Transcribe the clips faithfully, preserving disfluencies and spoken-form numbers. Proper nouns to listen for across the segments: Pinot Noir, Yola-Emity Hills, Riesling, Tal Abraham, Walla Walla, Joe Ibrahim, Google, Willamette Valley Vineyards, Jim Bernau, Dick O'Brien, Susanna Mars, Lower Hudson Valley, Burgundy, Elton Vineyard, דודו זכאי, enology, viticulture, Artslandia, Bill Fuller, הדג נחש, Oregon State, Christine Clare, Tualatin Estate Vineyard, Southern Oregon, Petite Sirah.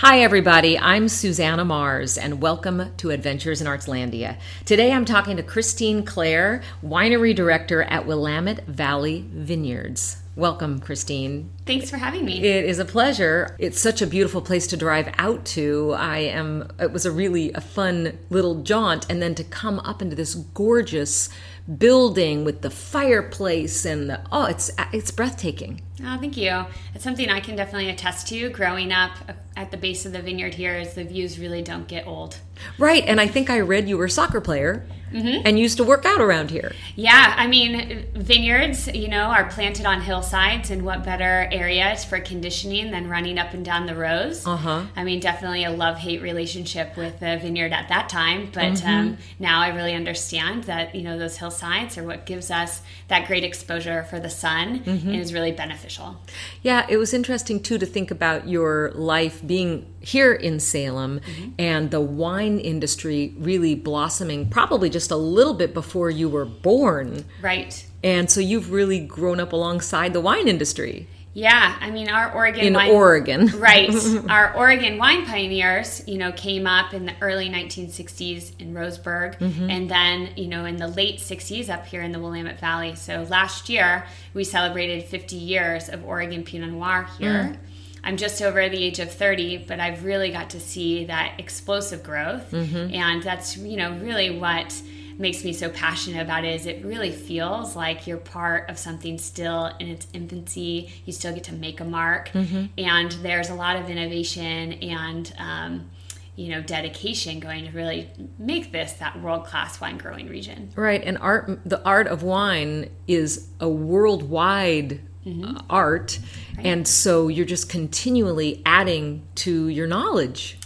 Hi everybody, I'm Susanna Mars and welcome to Adventures in Artslandia. Today I'm talking to Christine Clare, Winery Director at Willamette Valley Vineyards. Welcome, Christine. Thanks for having me. It is a pleasure. It's such a beautiful place to drive out to. I am. It was a really a fun little jaunt, and then to come up into this gorgeous building with the fireplace and the oh, it's it's breathtaking. Oh, thank you. It's something I can definitely attest to. Growing up at the base of the vineyard here, is the views really don't get old. Right, and I think I read you were a soccer player. Mm-hmm. And used to work out around here. Yeah, I mean, vineyards, you know, are planted on hillsides, and what better area for conditioning than running up and down the rows? Uh-huh. I mean, definitely a love-hate relationship with the vineyard at that time, but mm-hmm. um, now I really understand that, you know, those hillsides are what gives us that great exposure for the sun, mm-hmm. and is really beneficial. Yeah, it was interesting, too, to think about your life being here in Salem, mm-hmm. and the wine industry really blossoming probably just just a little bit before you were born. Right. And so you've really grown up alongside the wine industry. Yeah, I mean, our Oregon in wine... In Oregon. Right. Our Oregon wine pioneers, you know, came up in the early nineteen sixties in Roseburg, mm-hmm. and then, you know, in the late sixties up here in the Willamette Valley. So last year, we celebrated fifty years of Oregon Pinot Noir here. Mm. I'm just over the age of thirty, but I've really got to see that explosive growth, mm-hmm. and that's, you know, really what makes me so passionate about it, is it really feels like you're part of something still in its infancy. You still get to make a mark, mm-hmm. and there's a lot of innovation and um you know, dedication going to really make this that world-class wine growing region. Right, and art, the art of wine is a worldwide mm-hmm. art, right. And so you're just continually adding to your knowledge.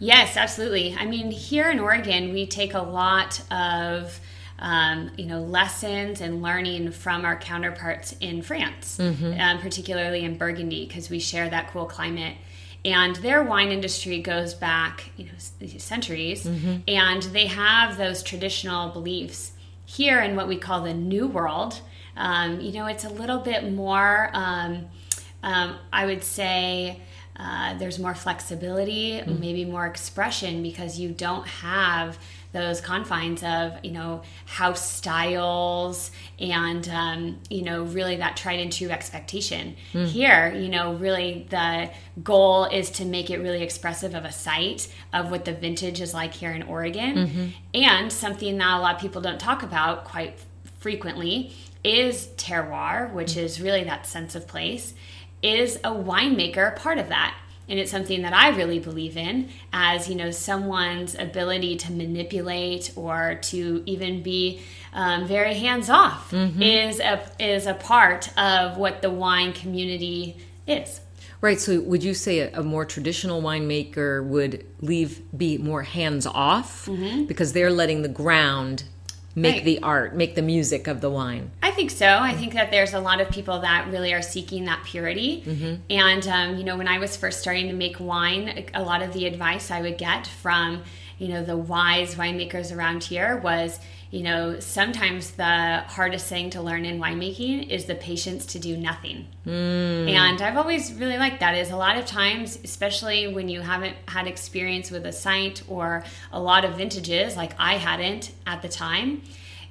Yes, absolutely. I mean, here in Oregon, we take a lot of um, you know, lessons and learning from our counterparts in France, mm-hmm. um, particularly in Burgundy, because we share that cool climate. And their wine industry goes back, you know, centuries, mm-hmm. and they have those traditional beliefs. Here in what we call the New World, um, you know, it's a little bit more, um, um, I would say, uh, there's more flexibility, mm-hmm. maybe more expression, because you don't have those confines of, you know, house styles and, um, you know, really that tried and true expectation. Mm. Here, you know, really the goal is to make it really expressive of a site, of what the vintage is like here in Oregon. Mm-hmm. And something that a lot of people don't talk about quite frequently is terroir, which mm. is really that sense of place. Is a winemaker part of that? And it's something that I really believe in as, you know, someone's ability to manipulate or to even be um, very hands-off, mm-hmm. is a, is a part of what the wine community is. Right. So would you say a, a more traditional winemaker would leave be more hands-off, mm-hmm. because they're letting the ground make right. the art, make the music of the wine? I think so. I think that there's a lot of people that really are seeking that purity. Mm-hmm. And, um, you know, when I was first starting to make wine, a lot of the advice I would get from, you know, the wise winemakers around here was, you know, sometimes the hardest thing to learn in winemaking is the patience to do nothing. Mm. And I've always really liked that, is a lot of times, especially when you haven't had experience with a site or a lot of vintages, like I hadn't at the time,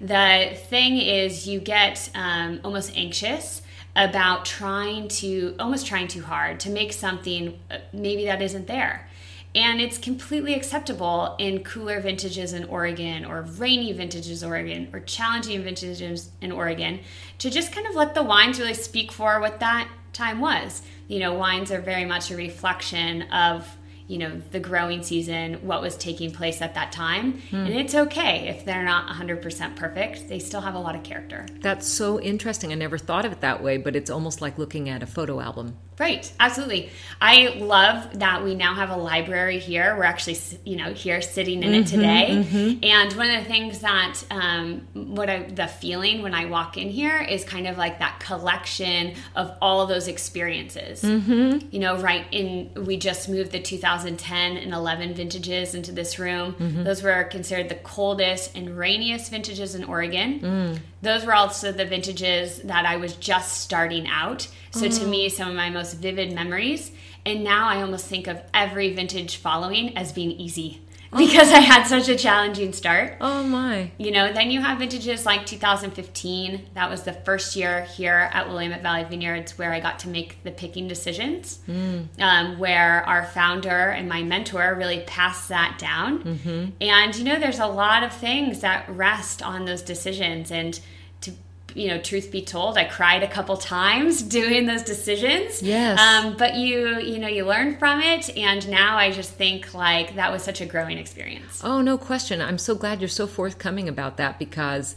the thing is you get um, almost anxious about trying to, almost trying too hard to make something maybe that isn't there. And it's completely acceptable in cooler vintages in Oregon, or rainy vintages in Oregon, or challenging vintages in Oregon, to just kind of let the wines really speak for what that time was. You know, wines are very much a reflection of, you know, the growing season, what was taking place at that time. Hmm. And it's okay if they're not one hundred percent perfect. They still have a lot of character. That's so interesting. I never thought of it that way, but it's almost like looking at a photo album. Right, absolutely. I love that we now have a library here. We're actually, you know, here sitting in mm-hmm, it today. Mm-hmm. And one of the things that, um, what I, the feeling when I walk in here is kind of like that collection of all those experiences. Mm-hmm. You know, right in, we just moved the two thousand ten and eleven vintages into this room. Mm-hmm. Those were considered the coldest and rainiest vintages in Oregon. Mm. Those were also the vintages that I was just starting out. So mm. to me, some of my most vivid memories. And now I almost think of every vintage following as being easy. Because I had such a challenging start. Oh, my. You know, then you have vintages like two thousand fifteen. That was the first year here at Willamette Valley Vineyards where I got to make the picking decisions, mm. um, where our founder and my mentor really passed that down. Mm-hmm. And, you know, there's a lot of things that rest on those decisions. And, to you know, truth be told, I cried a couple times doing those decisions. Yes. Um, but you, you know, you learn from it. And now I just think like that was such a growing experience. Oh, no question. I'm so glad you're so forthcoming about that, because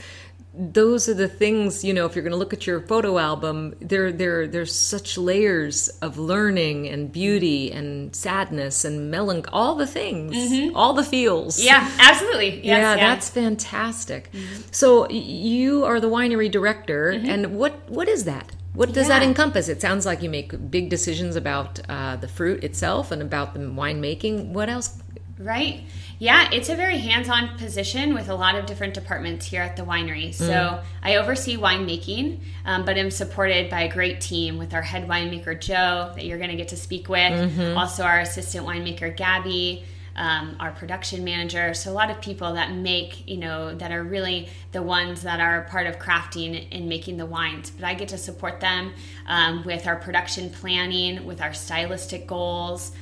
those are the things, you know, if you're going to look at your photo album, there, there, there's such layers of learning and beauty and sadness and melancholy, all the things, mm-hmm. all the feels. Yeah, absolutely. Yes, yeah, yeah, that's fantastic. Mm-hmm. So you are the winery director, mm-hmm. and what, what is that? What does yeah. that encompass? It sounds like you make big decisions about uh, the fruit itself and about the winemaking. What else? Right. Yeah, it's a very hands-on position with a lot of different departments here at the winery. So mm. I oversee winemaking, um, but I'm supported by a great team with our head winemaker, Joe, that you're going to get to speak with. Mm-hmm. Also our assistant winemaker, Gabby, um, our production manager. So a lot of people that make, you know, that are really the ones that are part of crafting and making the wines. But I get to support them um, with our production planning, with our stylistic goals.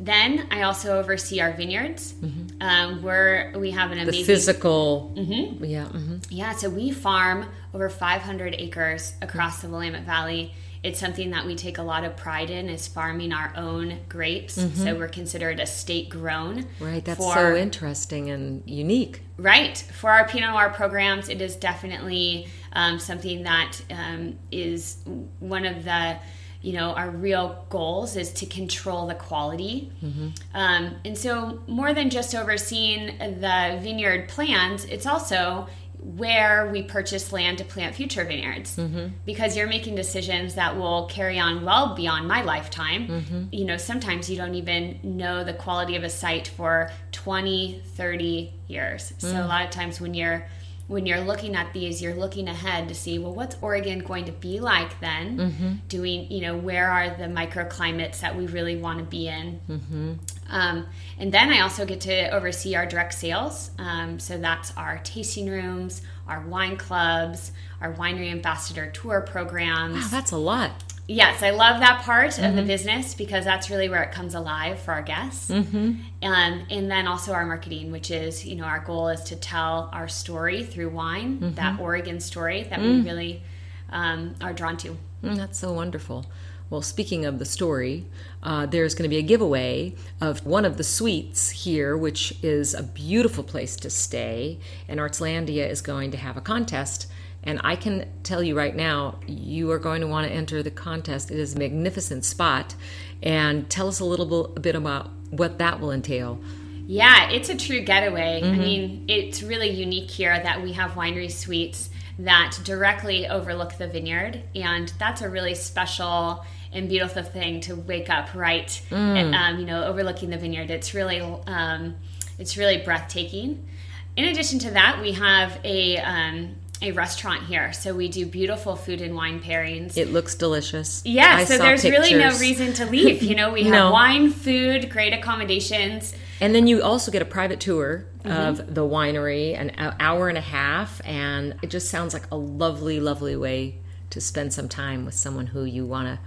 Then I also oversee our vineyards. Mm-hmm. Um, where we have an amazing the physical. Mm-hmm. Yeah. Mm-hmm. Yeah. So we farm over five hundred acres across mm-hmm. the Willamette Valley. It's something that we take a lot of pride in, is farming our own grapes. Mm-hmm. So we're considered a state grown. Right. That's for, so interesting and unique. Right. For our Pinot Noir programs, it is definitely um, something that um, is one of the. You know, our real goals is to control the quality. Mm-hmm. Um, and so more than just overseeing the vineyard plans, it's also where we purchase land to plant future vineyards. Mm-hmm. Because you're making decisions that will carry on well beyond my lifetime. Mm-hmm. You know, sometimes you don't even know the quality of a site for twenty, thirty years. Mm. So a lot of times when you're When you're looking at these, you're looking ahead to see, well, what's Oregon going to be like then? Mm-hmm. Doing, you know, where are the microclimates that we really want to be in? Mm-hmm. Um, and then I also get to oversee our direct sales. Um, so that's our tasting rooms, our wine clubs, our winery ambassador tour programs. Wow, that's a lot. Yes, I love that part mm-hmm. of the business, because that's really where it comes alive for our guests. Mm-hmm. Um, and then also our marketing, which is, you know, our goal is to tell our story through wine, mm-hmm. that Oregon story that mm. we really um, are drawn to. Mm, that's so wonderful. Well, speaking of the story, uh, there's going to be a giveaway of one of the suites here, which is a beautiful place to stay. And Artslandia is going to have a contest. And I can tell you right now, you are going to want to enter the contest. It is a magnificent spot. And tell us a little bit about what that will entail. Yeah, it's a true getaway. Mm-hmm. I mean, it's really unique here that we have winery suites that directly overlook the vineyard. And that's a really special and beautiful thing to wake up right, mm. and, um, you know, overlooking the vineyard. It's really, um, it's really breathtaking. In addition to that, we have a... Um, a restaurant here, so we do beautiful food and wine pairings. It looks delicious. Yeah, I so there's pictures. Really no reason to leave. You know, we have no. wine, food, great accommodations. And then you also get a private tour mm-hmm. of the winery, an hour and a half, and it just sounds like a lovely, lovely way to spend some time with someone who you want to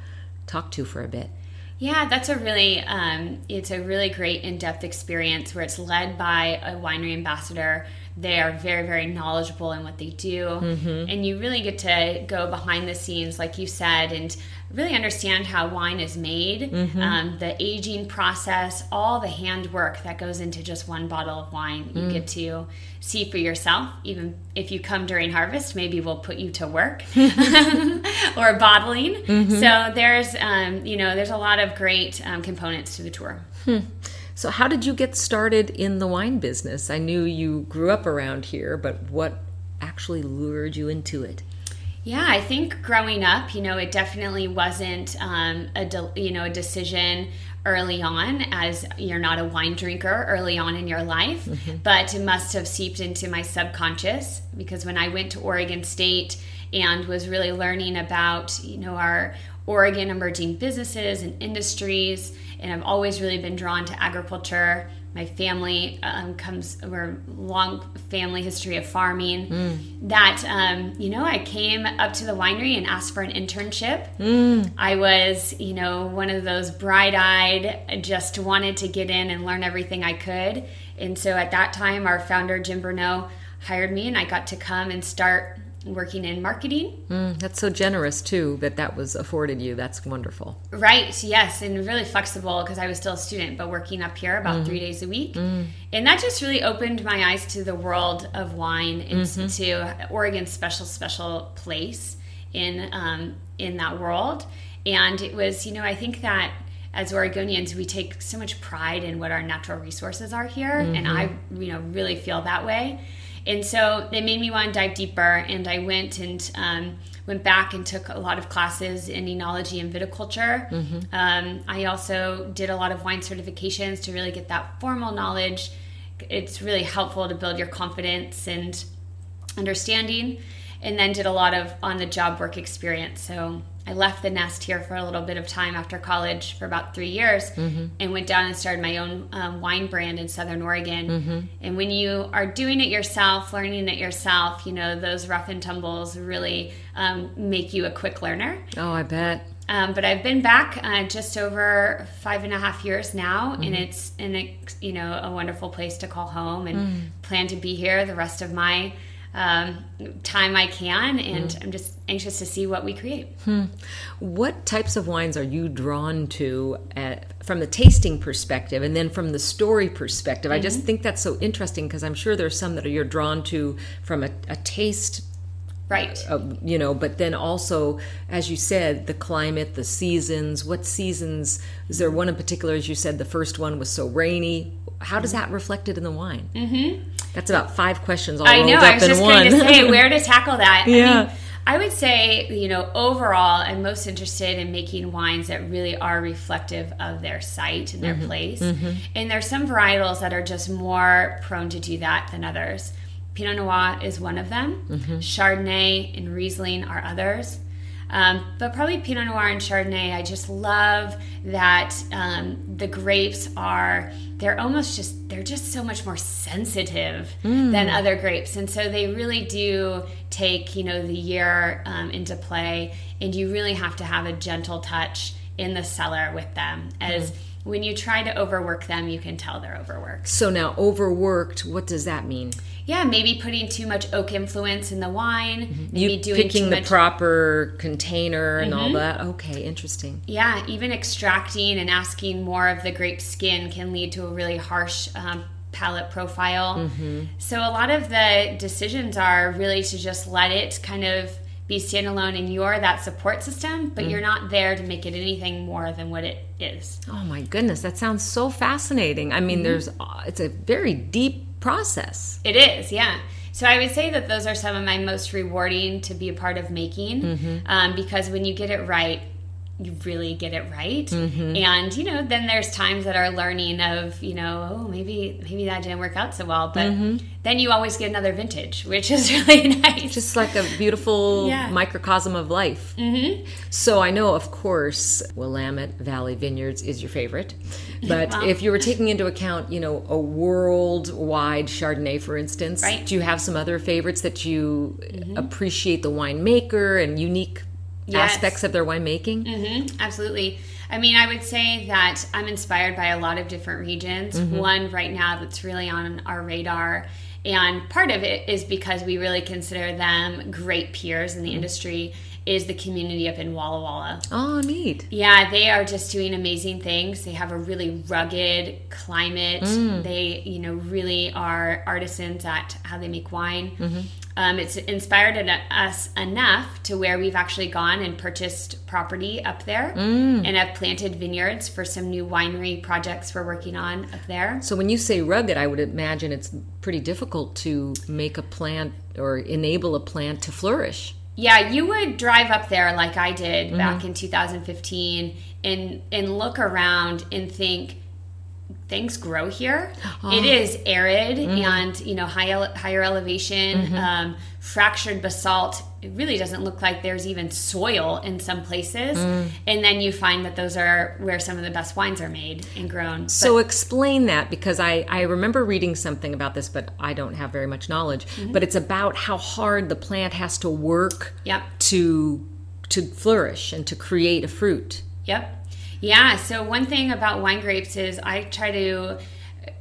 talk to for a bit. Yeah, that's a really, um, it's a really great in-depth experience where it's led by a winery ambassador. They are very, very knowledgeable in what they do. Mm-hmm. And you really get to go behind the scenes, like you said, and really understand how wine is made, mm-hmm. um, the aging process, all the handwork that goes into just one bottle of wine. You mm. get to see for yourself. Even if you come during harvest, maybe we'll put you to work or bottling. Mm-hmm. So there's, um, you know, there's a lot of great um, components to the tour. Hmm. So how did you get started in the wine business? I knew you grew up around here, but what actually lured you into it? Yeah, I think growing up, you know, it definitely wasn't um, a de- you know a decision early on, as you're not a wine drinker early on in your life, mm-hmm. but it must have seeped into my subconscious, because when I went to Oregon State and was really learning about, you know, our Oregon emerging businesses and industries, and I've always really been drawn to agriculture. My family um, comes, we're long family history of farming. Mm. That, um, you know, I came up to the winery and asked for an internship. Mm. I was, you know, one of those bright-eyed, just wanted to get in and learn everything I could. And so at that time, our founder, Jim Bernau, hired me, and I got to come and start working in marketing. Mm, that's so generous, too, that that was afforded you. That's wonderful. Right, yes, and really flexible because I was still a student, but working up here about mm. three days a week. Mm. And that just really opened my eyes to the world of wine and mm-hmm. to Oregon's special, special place in um, in that world. And it was, you know, I think that as Oregonians, we take so much pride in what our natural resources are here, mm-hmm. and I, you know, really feel that way. And so it made me want to dive deeper, and I went and um, went back and took a lot of classes in enology and viticulture. Mm-hmm. Um, I also did a lot of wine certifications to really get that formal knowledge. It's really helpful to build your confidence and understanding, and then did a lot of on-the-job work experience. So I left the nest here for a little bit of time after college for about three years mm-hmm. and went down and started my own um, wine brand in Southern Oregon. Mm-hmm. And when you are doing it yourself, learning it yourself, you know, those rough and tumbles really um, make you a quick learner. Oh, I bet. Um, but I've been back uh, just over five and a half years now, mm-hmm. and it's in a, you know, a wonderful place to call home, and mm. plan to be here the rest of my Um, time I can, and mm. I'm just anxious to see what we create. Hmm. What types of wines are you drawn to at, from the tasting perspective, and then from the story perspective? Mm-hmm. I just think that's so interesting, because I'm sure there's some that you're drawn to from a, a taste, right? Uh, you know, but then also, as you said, the climate, the seasons. What seasons? Is there one in particular? As you said, the first one was so rainy. How does that reflect it in the wine? Mm-hmm. That's about five questions all I rolled know, up in one. I was just going to say where to tackle that. Yeah. I mean, I would say, you know, overall, I'm most interested in making wines that really are reflective of their site and their mm-hmm. place. Mm-hmm. And there's some varietals that are just more prone to do that than others. Pinot Noir is one of them. Mm-hmm. Chardonnay and Riesling are others. Um, but probably Pinot Noir and Chardonnay, I just love that um, the grapes are, they're almost just, they're just so much more sensitive mm. than other grapes. And so they really do take, you know, the year um, into play, and you really have to have a gentle touch in the cellar with them. As mm. when you try to overwork them, you can tell they're overworked. So now overworked, what does that mean? Yeah, maybe putting too much oak influence in the wine. Mm-hmm. Maybe you doing picking too much... the proper container and mm-hmm. all that. Okay, interesting. Yeah, even extracting and asking more of the grape skin can lead to a really harsh um, palate profile. Mm-hmm. So a lot of the decisions are really to just let it kind of be standalone, and you're that support system, but mm. you're not there to make it anything more than what it is. Oh my goodness, that sounds so fascinating. I mean, mm-hmm. there's it's a very deep process. It is, yeah. So I would say that those are some of my most rewarding to be a part of making, mm-hmm. um, because when you get it right, you really get it right. Mm-hmm. And, you know, then there's times that are learning of, you know, oh, maybe maybe that didn't work out so well. But mm-hmm. then you always get another vintage, which is really nice. Just like a beautiful yeah. microcosm of life. Mm-hmm. So I know, of course, Willamette Valley Vineyards is your favorite. But well, if you were taking into account, you know, a worldwide Chardonnay, for instance, right. do you have some other favorites that you mm-hmm. appreciate the winemaker and unique Yes. aspects of their winemaking? Mm-hmm, absolutely. I mean, I would say that I'm inspired by a lot of different regions. Mm-hmm. One right now that's really on our radar, and part of it is because we really consider them great peers in the mm-hmm. industry, is the community up in Walla Walla. Oh, neat. Yeah, they are just doing amazing things. They have a really rugged climate. Mm. They, you know, really are artisans at how they make wine. Mm-hmm. Um, it's inspired us enough to where we've actually gone and purchased property up there mm. and have planted vineyards for some new winery projects we're working on up there. So when you say rugged, I would imagine it's pretty difficult to make a plant or enable a plant to flourish. Yeah, you would drive up there like I did mm-hmm. back in two thousand fifteen and, and look around and think, things grow here. Oh. It is arid mm-hmm. and, you know, high ele- higher elevation, mm-hmm. um, fractured basalt. It really doesn't look like there's even soil in some places. Mm. And then you find that those are where some of the best wines are made and grown. So but, explain that, because I, I remember reading something about this, but I don't have very much knowledge. Mm-hmm. But it's about how hard the plant has to work yep. to to flourish and to create a fruit. Yep. Yeah, so one thing about wine grapes is I try to,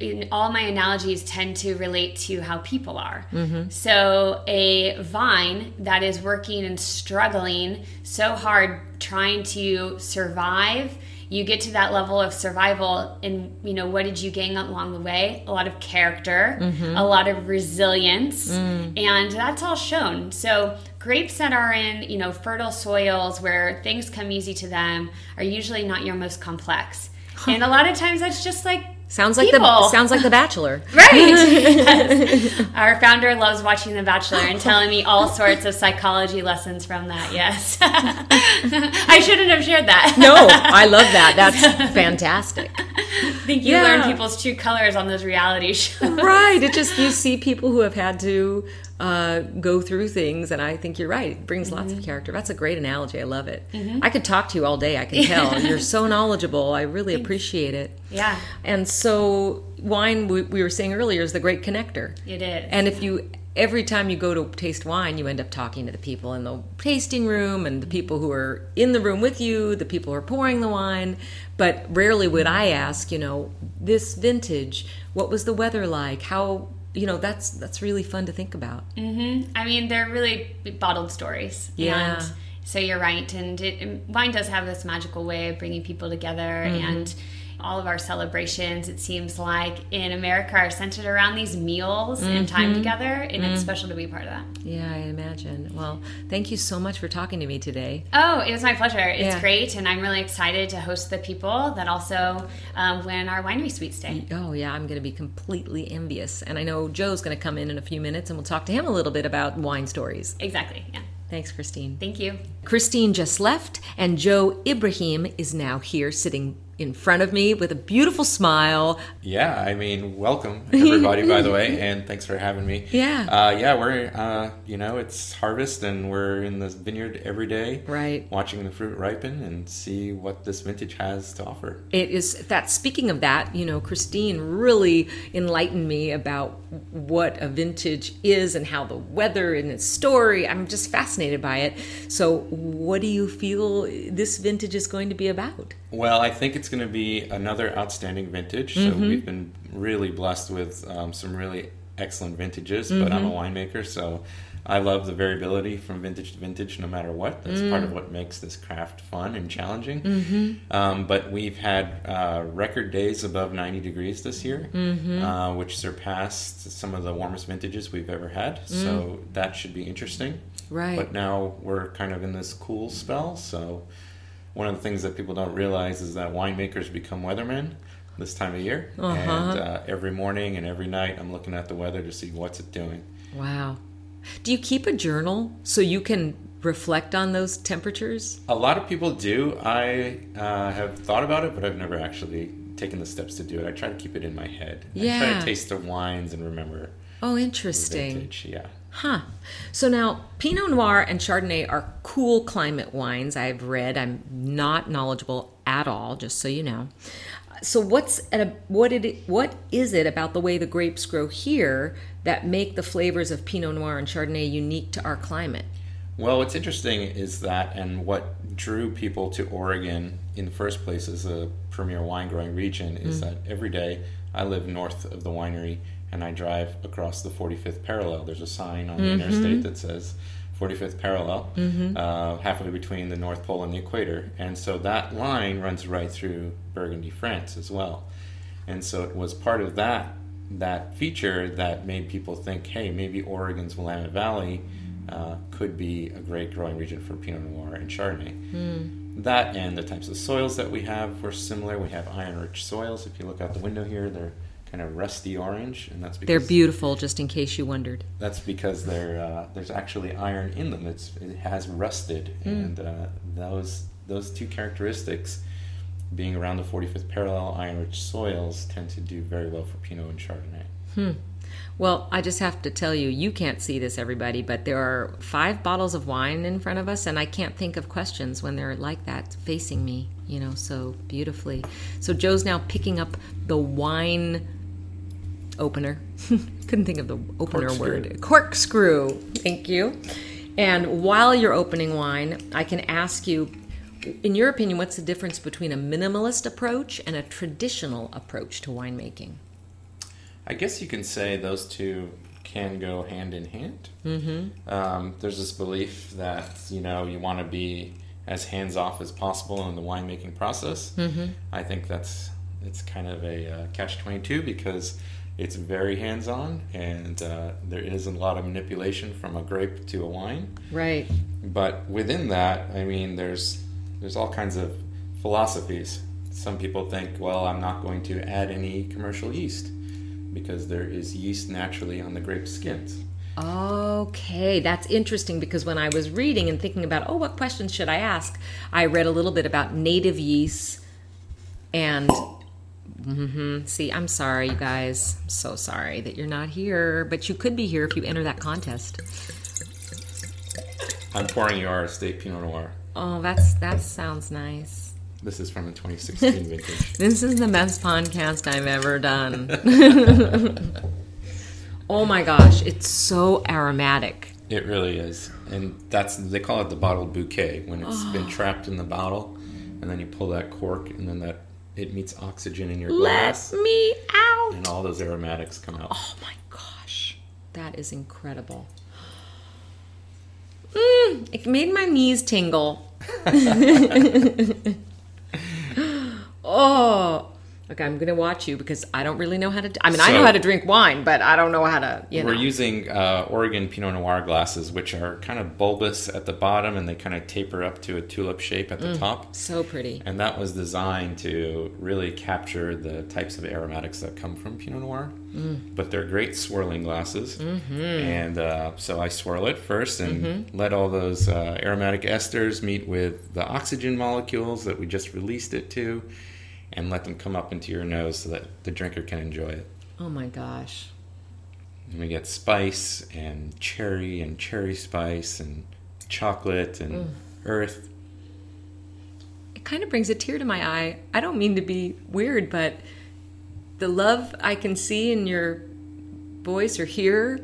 in all my analogies tend to relate to how people are. Mm-hmm. So a vine that is working and struggling so hard trying to survive, you get to that level of survival and, you know, what did you gain along the way? A lot of character, mm-hmm. a lot of resilience, mm. and that's all shown. So grapes that are in, you know, fertile soils where things come easy to them are usually not your most complex. Huh. And a lot of times that's just like sounds people. like the sounds like The Bachelor. Right. Yes. Our founder loves watching The Bachelor and telling me all sorts of psychology lessons from that. Yes. I shouldn't have shared that. No, I love that. That's fantastic. I think you yeah. learn people's true colors on those reality shows. Right. It just you see people who have had to Uh, go through things, and I think you're right. It brings mm-hmm. lots of character. That's a great analogy. I love it. Mm-hmm. I could talk to you all day. I can tell. You're so knowledgeable. I really Thanks. appreciate it. Yeah. And so wine, we, we were saying earlier, is the great connector. It is. And if yeah. you, every time you go to taste wine, you end up talking to the people in the tasting room and the people who are in the room with you, the people who are pouring the wine. But rarely would I ask, you know, this vintage, what was the weather like? How... You know, that's that's really fun to think about. Mm-hmm. I mean, they're really bottled stories. Yeah. And so you're right. And it, wine does have this magical way of bringing people together. Mm-hmm. And all of our celebrations, it seems like, in America are centered around these meals mm-hmm. and time together. And mm-hmm. it's special to be part of that. Yeah, I imagine. Well, thank you so much for talking to me today. Oh, it was my pleasure. It's yeah. great. And I'm really excited to host the people that also um, win our Winery Suites Day. Oh, yeah. I'm going to be completely envious. And I know Joe's going to come in in a few minutes and we'll talk to him a little bit about wine stories. Exactly. Yeah. Thanks, Christine. Thank you. Christine just left, and Joe Ibrahim is now here sitting in front of me with a beautiful smile. Yeah, I mean, welcome, everybody, by the way, and thanks for having me. Yeah. Uh, yeah, we're, uh, you know, it's harvest, and we're in this vineyard every day. Right. Watching the fruit ripen and see what this vintage has to offer. It is that, speaking of that, you know, Christine really enlightened me about what a vintage is and how the weather and its story, I'm just fascinated by it. So what do you feel this vintage is going to be about? Well, I think it's going to be another outstanding vintage. So mm-hmm. we've been really blessed with um, some really excellent vintages, mm-hmm. but I'm a winemaker, so I love the variability from vintage to vintage no matter what. That's mm. part of what makes this craft fun and challenging. Mm-hmm. Um, but we've had uh, record days above ninety degrees this year, mm-hmm. uh, which surpassed some of the warmest vintages we've ever had. Mm. So that should be interesting. Right. But now we're kind of in this cool spell, so... One of the things that people don't realize is that winemakers become weathermen this time of year. Uh-huh. And uh, every morning and every night I'm looking at the weather to see what's it doing. Wow. Do you keep a journal so you can reflect on those temperatures? A lot of people do. I uh, have thought about it, but I've never actually taken the steps to do it. I try to keep it in my head. Yeah. I try to taste the wines and remember. Oh, interesting. Vintage, yeah. Huh. So now, Pinot Noir and Chardonnay are cool climate wines, I've read. I'm not knowledgeable at all, just so you know. So what's a, what did it, what is it about the way the grapes grow here that make the flavors of Pinot Noir and Chardonnay unique to our climate? Well, what's interesting is that, and what drew people to Oregon in the first place as a premier wine-growing region is mm. that every day I live north of the winery, and I drive across the forty-fifth parallel. There's a sign on the mm-hmm. interstate that says forty-fifth parallel, mm-hmm. uh, halfway between the North Pole and the equator. And so that line runs right through Burgundy, France as well. And so it was part of that that feature that made people think, hey, maybe Oregon's Willamette Valley uh, could be a great growing region for Pinot Noir and Chardonnay. Mm. That and the types of soils that we have were similar. We have iron-rich soils. If you look out the window here, they're kind of rusty orange, and that's because they're beautiful. Just in case you wondered, that's because they're uh, there's actually iron in them. It's it has rusted, mm. and uh, those those two characteristics being around the forty-fifth parallel, iron-rich soils tend to do very well for Pinot and Chardonnay. Hmm. Well, I just have to tell you, you can't see this, everybody, but there are five bottles of wine in front of us, and I can't think of questions when they're like that facing me, you know, so beautifully. So Joe's now picking up the wine opener. Couldn't think of the opener Corkscrew. word. Corkscrew. Thank you. And while you're opening wine, I can ask you, in your opinion, what's the difference between a minimalist approach and a traditional approach to winemaking? I guess you can say those two can go hand in hand. Mm-hmm. Um, there's this belief that, you know, you want to be as hands-off as possible in the winemaking process. Mm-hmm. I think that's it's kind of a uh, catch twenty-two because it's very hands-on, and uh, there is a lot of manipulation from a grape to a wine. Right. But within that, I mean, there's there's all kinds of philosophies. Some people think, well, I'm not going to add any commercial yeast, because there is yeast naturally on the grape skins. Okay, that's interesting, because when I was reading and thinking about, oh, what questions should I ask, I read a little bit about native yeasts and... Mm-hmm. See, I'm sorry, you guys. I'm so sorry that you're not here, but you could be here if you enter that contest. I'm pouring you our estate Pinot Noir. Oh, that's that sounds nice. This is from the twenty sixteen vintage. This is the best podcast I've ever done. Oh my gosh, it's so aromatic. It really is. And that's they call it the bottled bouquet, when it's oh. been trapped in the bottle, and then you pull that cork, and then that it meets oxygen in your glass. Let me out! And all those aromatics come out. Oh my gosh, that is incredible. Mm, it made my knees tingle. Oh, okay. I'm going to watch you because I don't really know how to. D- I mean, so, I know how to drink wine, but I don't know how to. You know. We're using uh, Oregon Pinot Noir glasses, which are kind of bulbous at the bottom and they kind of taper up to a tulip shape at the mm, top. So pretty. And that was designed to really capture the types of aromatics that come from Pinot Noir. Mm. But they're great swirling glasses. Mm-hmm. And uh, so I swirl it first and mm-hmm. let all those uh, aromatic esters meet with the oxygen molecules that we just released it to, and let them come up into your nose so that the drinker can enjoy it. Oh my gosh. And we get spice and cherry and cherry spice and chocolate and mm. earth. It kind of brings a tear to my eye. I don't mean to be weird, but the love I can see in your voice or hear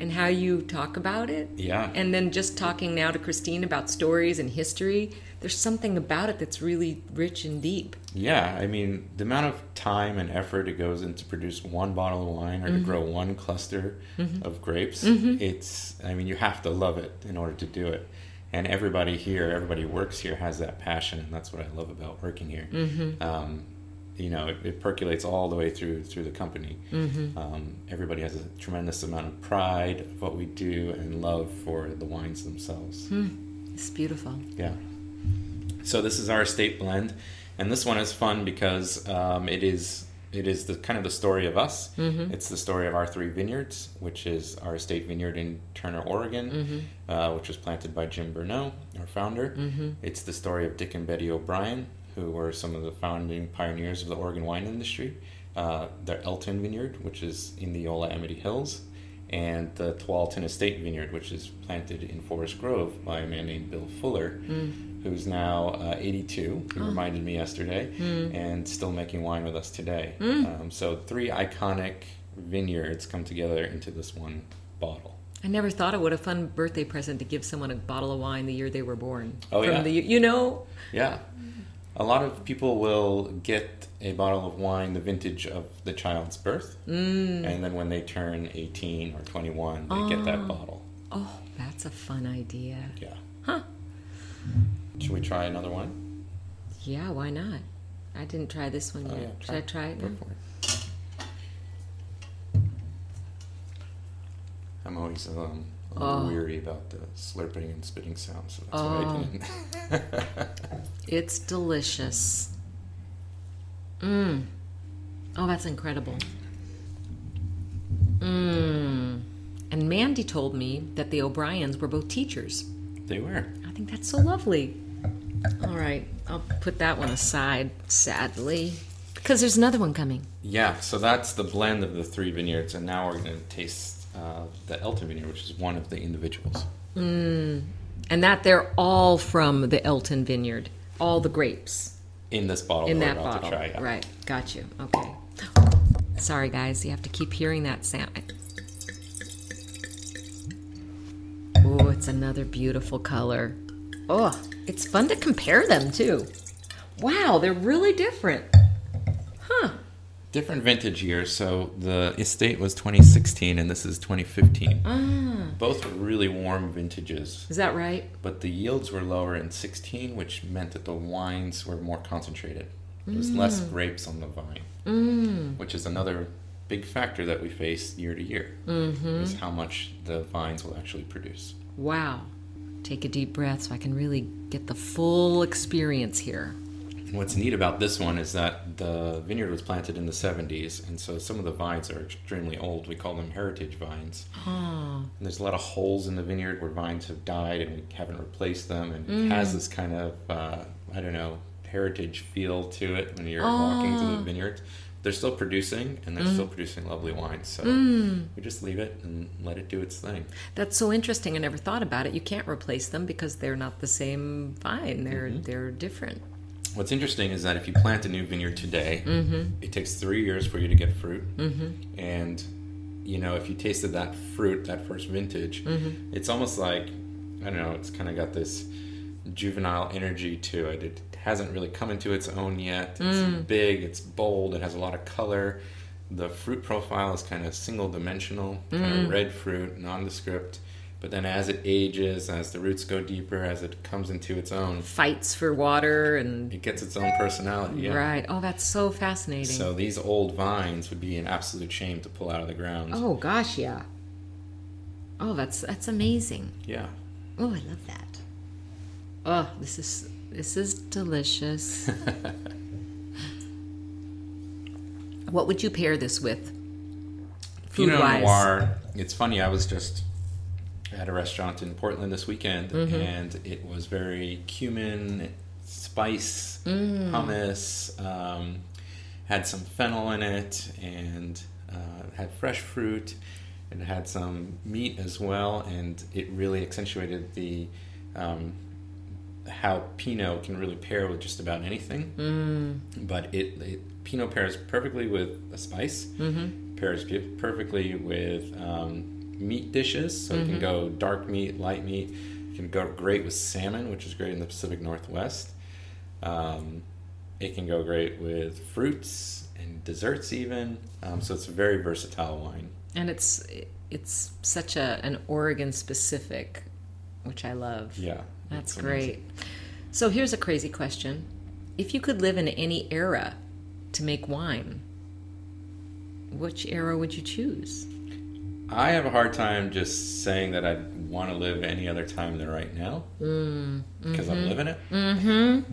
and how you talk about it. Yeah. And then just talking now to Christine about stories and history, there's something about it that's really rich and deep. Yeah, I mean, the amount of time and effort it goes into produce one bottle of wine or mm-hmm. to grow one cluster mm-hmm. of grapes, mm-hmm. it's, I mean, you have to love it in order to do it. And everybody here, everybody works here has that passion, and that's what I love about working here. Mm-hmm. Um, you know, it, it percolates all the way through through the company. Mm-hmm. Um, everybody has a tremendous amount of pride of what we do and love for the wines themselves. Mm. It's beautiful. Yeah. So this is our estate blend, and this one is fun because um, it is it is the kind of the story of us. Mm-hmm. It's the story of our three vineyards, which is our estate vineyard in Turner, Oregon, mm-hmm. uh, which was planted by Jim Bernau, our founder. Mm-hmm. It's the story of Dick and Betty O'Brien, who were some of the founding pioneers of the Oregon wine industry. Uh, the Elton Vineyard, which is in the Yola-Emity Hills, and the Tualatin Estate Vineyard, which is planted in Forest Grove by a man named Bill Fuller, mm. who's now uh, eighty-two, he oh. reminded me yesterday, mm. and still making wine with us today. Mm. Um, so three iconic vineyards come together into this one bottle. I never thought it would a fun birthday present to give someone a bottle of wine the year they were born. Oh, From yeah. The, you know? Yeah. A lot of people will get a bottle of wine the vintage of the child's birth, mm. and then when they turn eighteen or twenty-one, they oh. get that bottle. Oh, that's a fun idea. Yeah. Huh. Should we try another one? Yeah, why not? I didn't try this one yet. Oh, yeah, try Should it. I try it? Go for it. I'm always um, a little oh. weary about the slurping and spitting sounds, so that's oh. what I did. It's delicious. Mmm. Oh, that's incredible. Mmm. And Mandy told me that the O'Briens were both teachers. They were. I think that's so lovely. All right, I'll put that one aside, sadly, because there's another one coming. Yeah, so that's the blend of the three vineyards, and now we're going to taste uh, the Elton Vineyard, which is one of the individuals. Mm. And that they're all from the Elton Vineyard, all the grapes. In this bottle. In that bottle, try, yeah. Right, got you, okay. Sorry, guys, you have to keep hearing that sound. Oh, it's another beautiful color. Oh, it's fun to compare them, too. Wow, they're really different. Huh. Different vintage years. So the estate was twenty sixteen, and this is twenty fifteen. Ah. Both were really warm vintages. Is that right? But the yields were lower in sixteen, which meant that the wines were more concentrated. There was mm. less grapes on the vine, mm. which is another big factor that we face year to year, mm-hmm. is how much the vines will actually produce. Wow. Take a deep breath so I can really get the full experience here. And what's neat about this one is that the vineyard was planted in the seventies, and so some of the vines are extremely old. We call them heritage vines. Oh. And there's a lot of holes in the vineyard where vines have died and we haven't replaced them, and mm. it has this kind of, uh, I don't know, heritage feel to it when you're oh. walking through the vineyard. They're still producing, and they're mm. still producing lovely wines. So mm. we just leave it and let it do its thing. That's so interesting. I never thought about it. You can't replace them because they're not the same vine. They're mm-hmm. they're different. What's interesting is that if you plant a new vineyard today, mm-hmm. it takes three years for you to get fruit. Mm-hmm. And, you know, if you tasted that fruit, that first vintage, mm-hmm. it's almost like, I don't know, it's kind of got this juvenile energy to it. It hasn't really come into its own yet. It's mm. big, it's bold, it has a lot of color. The fruit profile is kind of single-dimensional, mm. kind of red fruit, nondescript. But then as it ages, as the roots go deeper, as it comes into its own... Fights for water and... It gets its own personality, yeah. Right. Oh, that's so fascinating. So these old vines would be an absolute shame to pull out of the ground. Oh, gosh, yeah. Oh, that's that's amazing. Yeah. Oh, I love that. Oh, this is... This is delicious. What would you pair this with? Food-wise? Pinot Noir. It's funny, I was just at a restaurant in Portland this weekend, mm-hmm. and it was very cumin, spice, mm. hummus, um, had some fennel in it, and uh, had fresh fruit, and had some meat as well, and it really accentuated the... Um, how Pinot can really pair with just about anything. Mm. But it, it Pinot pairs perfectly with a spice, mm-hmm. pairs perfectly with um, meat dishes, so mm-hmm. it can go dark meat, light meat. It can go great with salmon, which is great in the Pacific Northwest. Um, it can go great with fruits and desserts even. Um, so it's a very versatile wine. And it's it's such a an Oregon specific, which I love. Yeah. That's great. So here's a crazy question. If you could live in any era to make wine, which era would you choose? I have a hard time just saying that I'd want to live any other time than right now, mm, mm-hmm. because I'm living it. Mm-hmm.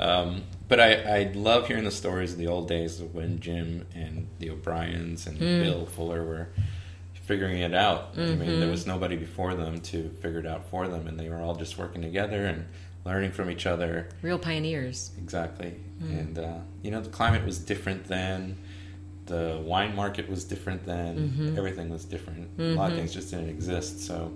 Um, but I, I love hearing the stories of the old days of when Jim and the O'Briens and mm. Bill Fuller were... figuring it out. Mm-hmm. I mean, there was nobody before them to figure it out for them, and they were all just working together and learning from each other. Real pioneers. Exactly. Mm. And, uh, you know, the climate was different then. The wine market was different then. Mm-hmm. Everything was different. Mm-hmm. A lot of things just didn't exist. So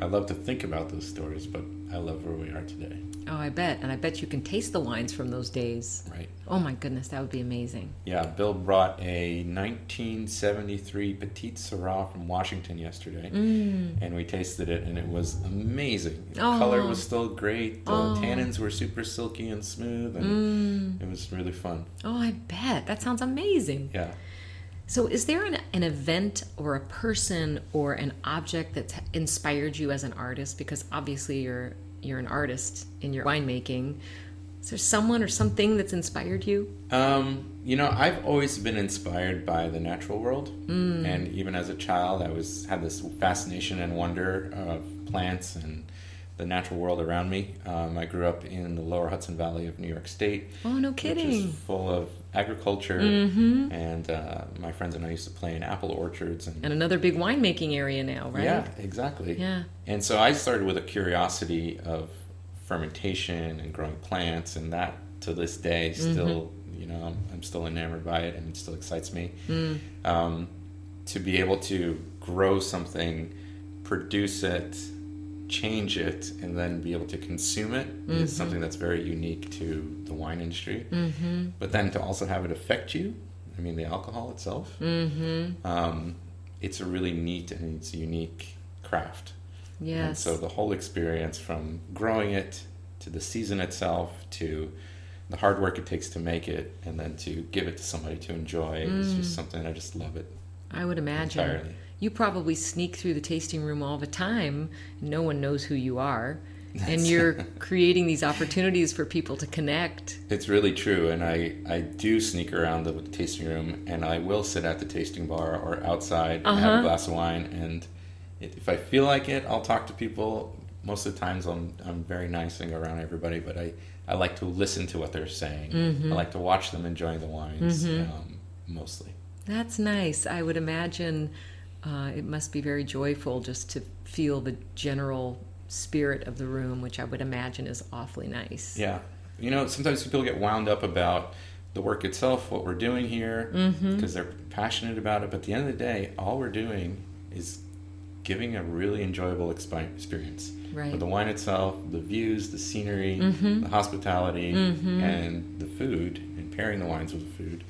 I love to think about those stories, but I love where we are today. Oh, I bet. And I bet you can taste the wines from those days. Right. Oh, my goodness. That would be amazing. Yeah. Bill brought a nineteen seventy-three Petite Sirah from Washington yesterday. Mm. And we tasted it, and it was amazing. The oh. color was still great. The oh. tannins were super silky and smooth. And mm. it was really fun. Oh, I bet. That sounds amazing. Yeah. So is there an, an event or a person or an object that's inspired you as an artist? Because obviously you're... you're an artist in your winemaking. Is there someone or something that's inspired you? Um, you know, I've always been inspired by the natural world. Mm. And even as a child, I was had this fascination and wonder of plants and the natural world around me. Um, I grew up in the Lower Hudson Valley of New York State. Oh, no kidding. Which is full of agriculture. Mm-hmm. And uh, my friends and I used to play in apple orchards. And, and another big winemaking area now, right? Yeah, exactly. Yeah. And so I started with a curiosity of fermentation and growing plants, and that to this day still, mm-hmm. you know, I'm still enamored by it, and it still excites me. Mm. Um, to be able to grow something, produce it, change it, and then be able to consume it mm-hmm. is something that's very unique to the wine industry. Mm-hmm. But then to also have it affect you, I mean, the alcohol itself, mm-hmm. um, it's a really neat and it's a unique craft. Yes. And so the whole experience from growing it to the season itself to the hard work it takes to make it and then to give it to somebody to enjoy mm. is just something I just love it. I would imagine. Entirely. You probably sneak through the tasting room all the time. No one knows who you are. That's and you're creating these opportunities for people to connect. It's really true. And I, I do sneak around the tasting room, and I will sit at the tasting bar or outside uh-huh. and have a glass of wine. And if I feel like it, I'll talk to people. Most of the times I'm I'm very nice and go around everybody, but I, I like to listen to what they're saying. Mm-hmm. I like to watch them enjoying the wines mm-hmm. um, mostly. That's nice. I would imagine uh, it must be very joyful just to feel the general spirit of the room, which I would imagine is awfully nice. Yeah. You know, sometimes people get wound up about the work itself, what we're doing here, because mm-hmm. they're passionate about it. But at the end of the day, all we're doing is giving a really enjoyable experience. Right. But the wine itself, the views, the scenery, mm-hmm. the hospitality, mm-hmm. and the food, and pairing the wines with the food.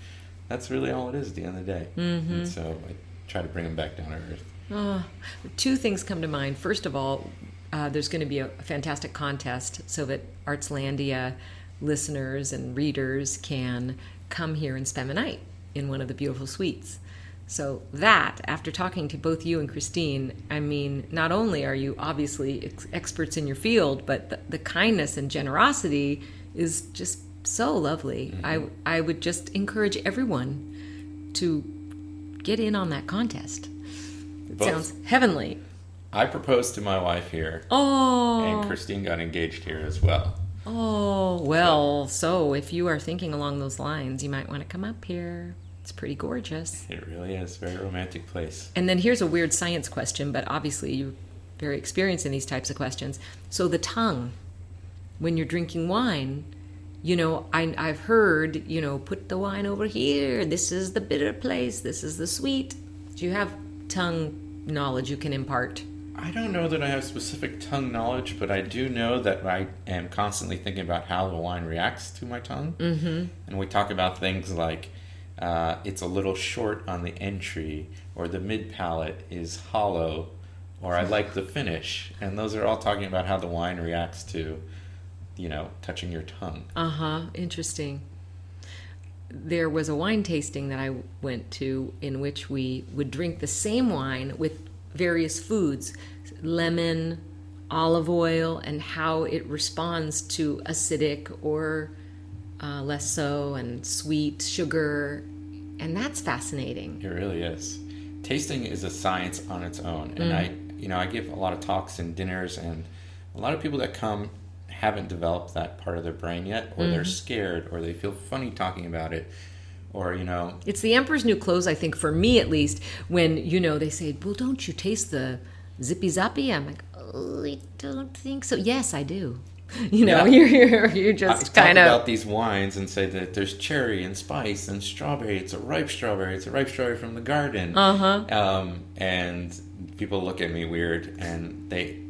That's really all it is at the end of the day. Mm-hmm. And so I try to bring them back down to earth. Oh, two things come to mind. First of all, uh, there's going to be a fantastic contest so that Artslandia listeners and readers can come here and spend the night in one of the beautiful suites. So that, after talking to both you and Christine, I mean, not only are you obviously ex- experts in your field, but the, the kindness and generosity is just so lovely. Mm-hmm. I I would just encourage everyone to get in on that contest. It Both. Sounds heavenly. I proposed to my wife here. Oh. And Christine got engaged here as well. Oh, well, so, so if you are thinking along those lines, you might want to come up here. It's pretty gorgeous. It really is. Very romantic place. And then here's a weird science question, but obviously you're very experienced in these types of questions. So the tongue, when you're drinking wine... You know, I, I've heard, you know, put the wine over here. This is the bitter place. This is the sweet. Do you have tongue knowledge you can impart? I don't know that I have specific tongue knowledge, but I do know that I am constantly thinking about how the wine reacts to my tongue. Mm-hmm. And we talk about things like uh, it's a little short on the entry, or the mid-palate is hollow, or I like the finish. And those are all talking about how the wine reacts to... you know, touching your tongue. Uh-huh. Interesting. There was a wine tasting that I went to in which we would drink the same wine with various foods, lemon, olive oil, and how it responds to acidic or uh, less so, and sweet, sugar. And that's fascinating. It really is. Tasting is a science on its own. And mm. I, you know, I give a lot of talks and dinners, and a lot of people that come haven't developed that part of their brain yet, or mm-hmm. they're scared, or they feel funny talking about it, or, you know... It's the emperor's new clothes, I think, for me at least, when, you know, they say, well, don't you taste the zippy-zappy? I'm like, oh, I don't think so. Yes, I do. You know, yeah. you're, you're just kind of... I talk about these wines and say that there's cherry and spice and strawberry. It's a ripe strawberry. It's a ripe strawberry from the garden. Uh-huh. Um, and people look at me weird, and they...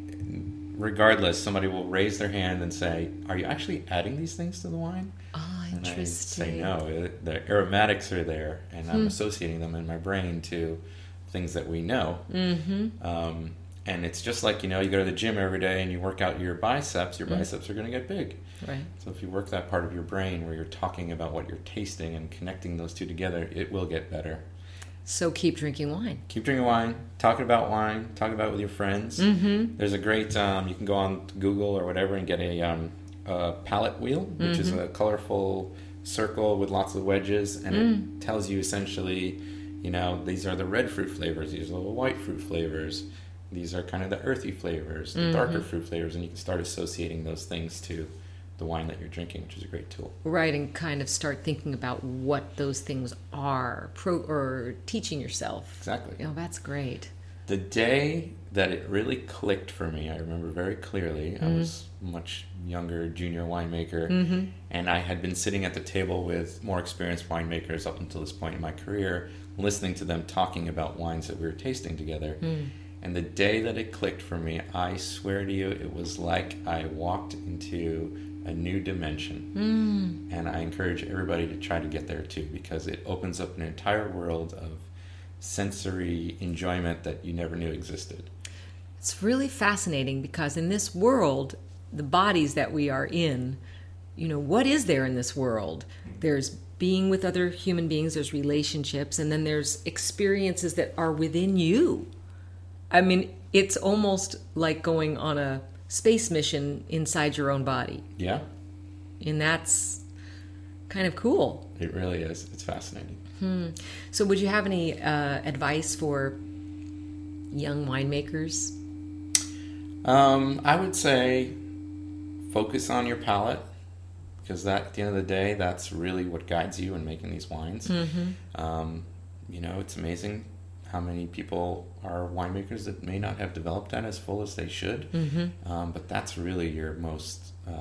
Regardless, somebody will raise their hand and say, are you actually adding these things to the wine? Oh, interesting. And I say, no, the aromatics are there, and I'm hmm. associating them in my brain to things that we know. Mm-hmm. Um, and it's just like, you know, you go to the gym every day and you work out your biceps, your mm. biceps are going to get big. Right. So if you work that part of your brain where you're talking about what you're tasting and connecting those two together, it will get better. So keep drinking wine. Keep drinking wine. Talking about wine. Talk about it with your friends. Mm-hmm. There's a great, um, you can go on Google or whatever and get a, um, a palette wheel, which mm-hmm. is a colorful circle with lots of wedges. And mm. it tells you essentially, you know, these are the red fruit flavors. These are the white fruit flavors. These are kind of the earthy flavors, the mm-hmm. darker fruit flavors. And you can start associating those things to the wine that you're drinking, which is a great tool. Right, and kind of start thinking about what those things are, pro or teaching yourself. Exactly. Oh, that's great. The day that it really clicked for me, I remember very clearly, mm-hmm. I was much younger, junior winemaker, mm-hmm. and I had been sitting at the table with more experienced winemakers up until this point in my career, listening to them talking about wines that we were tasting together. Mm. And the day that it clicked for me, I swear to you, it was like I walked into a new dimension. Mm. And I encourage everybody to try to get there too, because it opens up an entire world of sensory enjoyment that you never knew existed. It's really fascinating, because in this world, the bodies that we are in, you know, what is there in this world? There's being with other human beings, there's relationships, and then there's experiences that are within you. I mean, it's almost like going on a space mission inside your own body. Yeah. And that's kind of cool. It really is. It's fascinating. Hmm. So would you have any uh, advice for young winemakers? Um, I would say focus on your palate, because that, at the end of the day, that's really what guides you in making these wines. Mm-hmm. Um, you know, it's amazing how many people are winemakers that may not have developed that as full as they should. Mm-hmm. Um, but that's really your most, uh,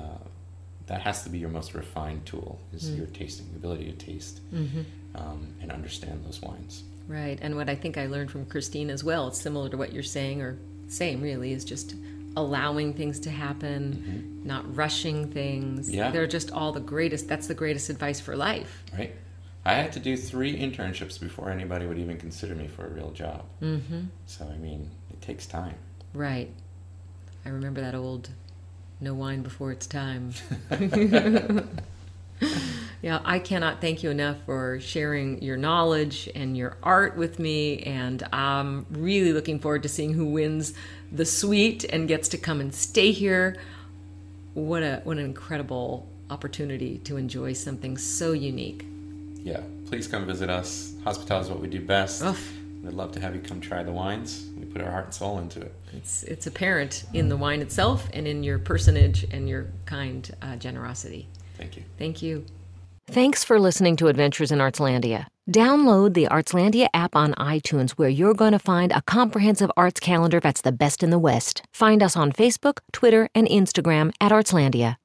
that has to be your most refined tool, is mm. your tasting, the ability to taste mm-hmm. um, and understand those wines. Right. And what I think I learned from Christine as well, it's similar to what you're saying, or same really, is just allowing things to happen, mm-hmm. not rushing things. Yeah. They're just all the greatest, that's the greatest advice for life. Right. I had to do three internships before anybody would even consider me for a real job. Mm-hmm. So, I mean, it takes time. Right. I remember that old, no wine before it's time. Yeah, I cannot thank you enough for sharing your knowledge and your art with me. And I'm really looking forward to seeing who wins the suite and gets to come and stay here. What a what an incredible opportunity to enjoy something so unique. Yeah, please come visit us. Hospitality is what we do best. Oh. We'd love to have you come try the wines. We put our heart and soul into it. It's it's apparent in the wine itself and in your personage and your kind uh, generosity. Thank you. Thank you. Thanks for listening to Adventures in Artslandia. Download the Artslandia app on iTunes, where you're going to find a comprehensive arts calendar that's the best in the West. Find us on Facebook, Twitter, and Instagram at Artslandia.